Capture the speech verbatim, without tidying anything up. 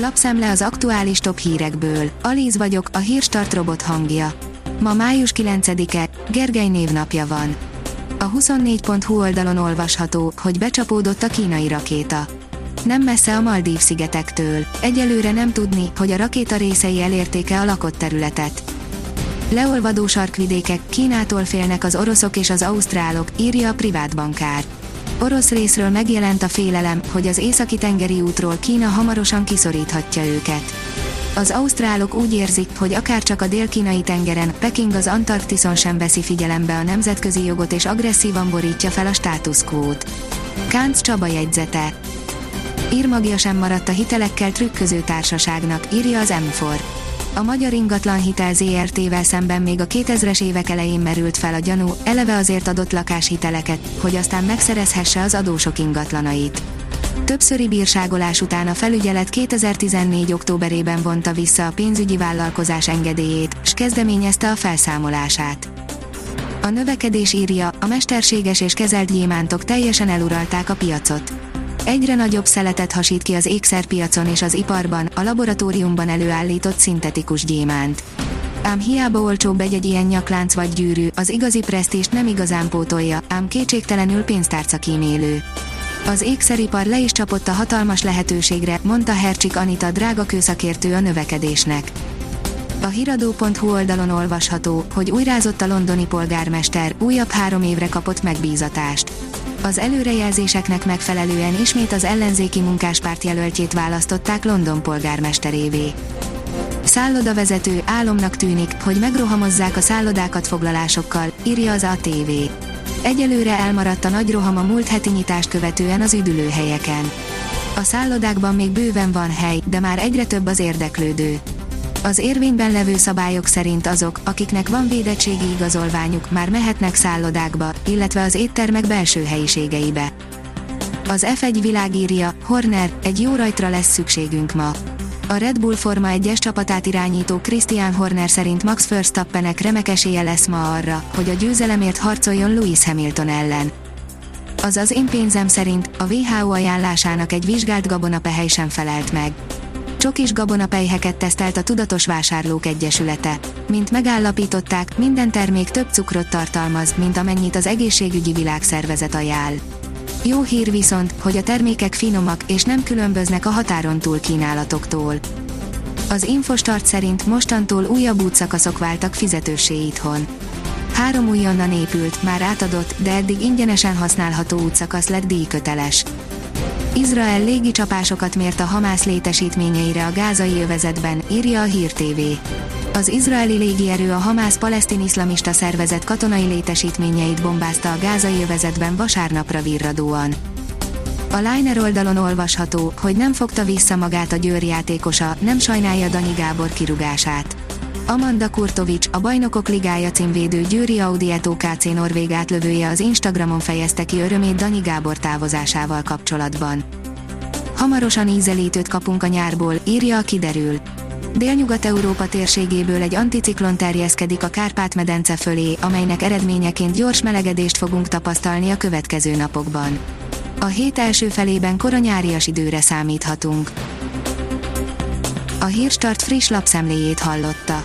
Lapszám le az aktuális top hírekből. Aliz vagyok, a Hírstart robot hangja. Ma május kilencedike, Gergely névnapja van. A huszonnégy pont hu oldalon olvasható, hogy becsapódott a kínai rakéta. Nem messze a Maldív szigetektől. Egyelőre nem tudni, hogy a rakéta részei elérték-e a lakott területet. Leolvadó sarkvidékek, Kínától félnek az oroszok és az ausztrálok, írja a privát bankár. Orosz részről megjelent a félelem, hogy az északi-tengeri útról Kína hamarosan kiszoríthatja őket. Az ausztrálok úgy érzik, hogy akárcsak a dél-kínai tengeren, Peking az Antarktiszon sem veszi figyelembe a nemzetközi jogot és agresszívan borítja fel a status quót. Kánc Csaba jegyzete. Írmagja sem maradt a hitelekkel trükköző társaságnak, írja az Mfor. A Magyar Ingatlan Hitel zé er té-vel szemben még a kétezres évek elején merült fel a gyanú, eleve azért adott lakáshiteleket, hogy aztán megszerezhesse az adósok ingatlanait. Többszöri bírságolás után a felügyelet kétezer-tizennégy októberében vonta vissza a pénzügyi vállalkozás engedélyét, s kezdeményezte a felszámolását. A növekedés írja, a mesterséges és kezelt gyémántok teljesen eluralták a piacot. Egyre nagyobb szeletet hasít ki az ékszerpiacon és az iparban, a laboratóriumban előállított szintetikus gyémánt. Ám hiába olcsóbb egy-egy ilyen nyaklánc vagy gyűrű, az igazi presztízst nem igazán pótolja, ám kétségtelenül pénztárca kímélő. Az ékszeripar le is csapott a hatalmas lehetőségre, mondta Hercsik Anita drágakőszakértő a növekedésnek. A híradó pont hu oldalon olvasható, hogy újrázott a londoni polgármester, újabb három évre kapott megbízatást. Az előrejelzéseknek megfelelően ismét az ellenzéki munkáspárt jelöltjét választották London polgármesterévé. Szállodavezető, álomnak tűnik, hogy megrohamozzák a szállodákat foglalásokkal, írja az á té vé. Egyelőre elmaradt a nagy roham a múlt heti nyitást követően az üdülőhelyeken. A szállodákban még bőven van hely, de már egyre több az érdeklődő. Az érvényben levő szabályok szerint azok, akiknek van védettségi igazolványuk, már mehetnek szállodákba, illetve az éttermek belső helyiségeibe. Az ef egy világírja, Horner, egy jó rajtra lesz szükségünk ma. A Red Bull Forma egyes csapatát irányító Christian Horner szerint Max Verstappennek remek esélye lesz ma arra, hogy a győzelemért harcoljon Lewis Hamilton ellen. Az az én pénzem szerint a dupla vé há ó ajánlásának egy vizsgált gabonapehely sem felelt meg. Csokis gabonapelyheket tesztelt a Tudatos Vásárlók Egyesülete. Mint megállapították, minden termék több cukrot tartalmaz, mint amennyit az egészségügyi világszervezet ajánl. Jó hír viszont, hogy a termékek finomak és nem különböznek a határon túl kínálatoktól. Az Infostart szerint mostantól újabb útszakaszok váltak fizetőssé itthon. Három újonnan épült, már átadott, de eddig ingyenesen használható útszakasz lett díjköteles. Izrael légi csapásokat mért a Hamász létesítményeire a gázai övezetben, írja a Hír té vé. Az izraeli légierő a Hamász palesztin iszlamista szervezet katonai létesítményeit bombázta a gázai övezetben vasárnapra virradóan. A Liner oldalon olvasható, hogy nem fogta vissza magát a Győr játékosa, nem sajnálja Dani Gábor kirúgását. Amanda Kurtovics, a Bajnokok Ligája címvédő Győri Audi é té o ká cé norvég átlövője az Instagramon fejezte ki örömét Dani Gábor távozásával kapcsolatban. Hamarosan ízelítőt kapunk a nyárból, írja a Kiderül. Délnyugat-Európa térségéből egy anticiklon terjeszkedik a Kárpát-medence fölé, amelynek eredményeként gyors melegedést fogunk tapasztalni a következő napokban. A hét első felében koronyárias időre számíthatunk. A Hírstart friss lapszemléjét hallotta.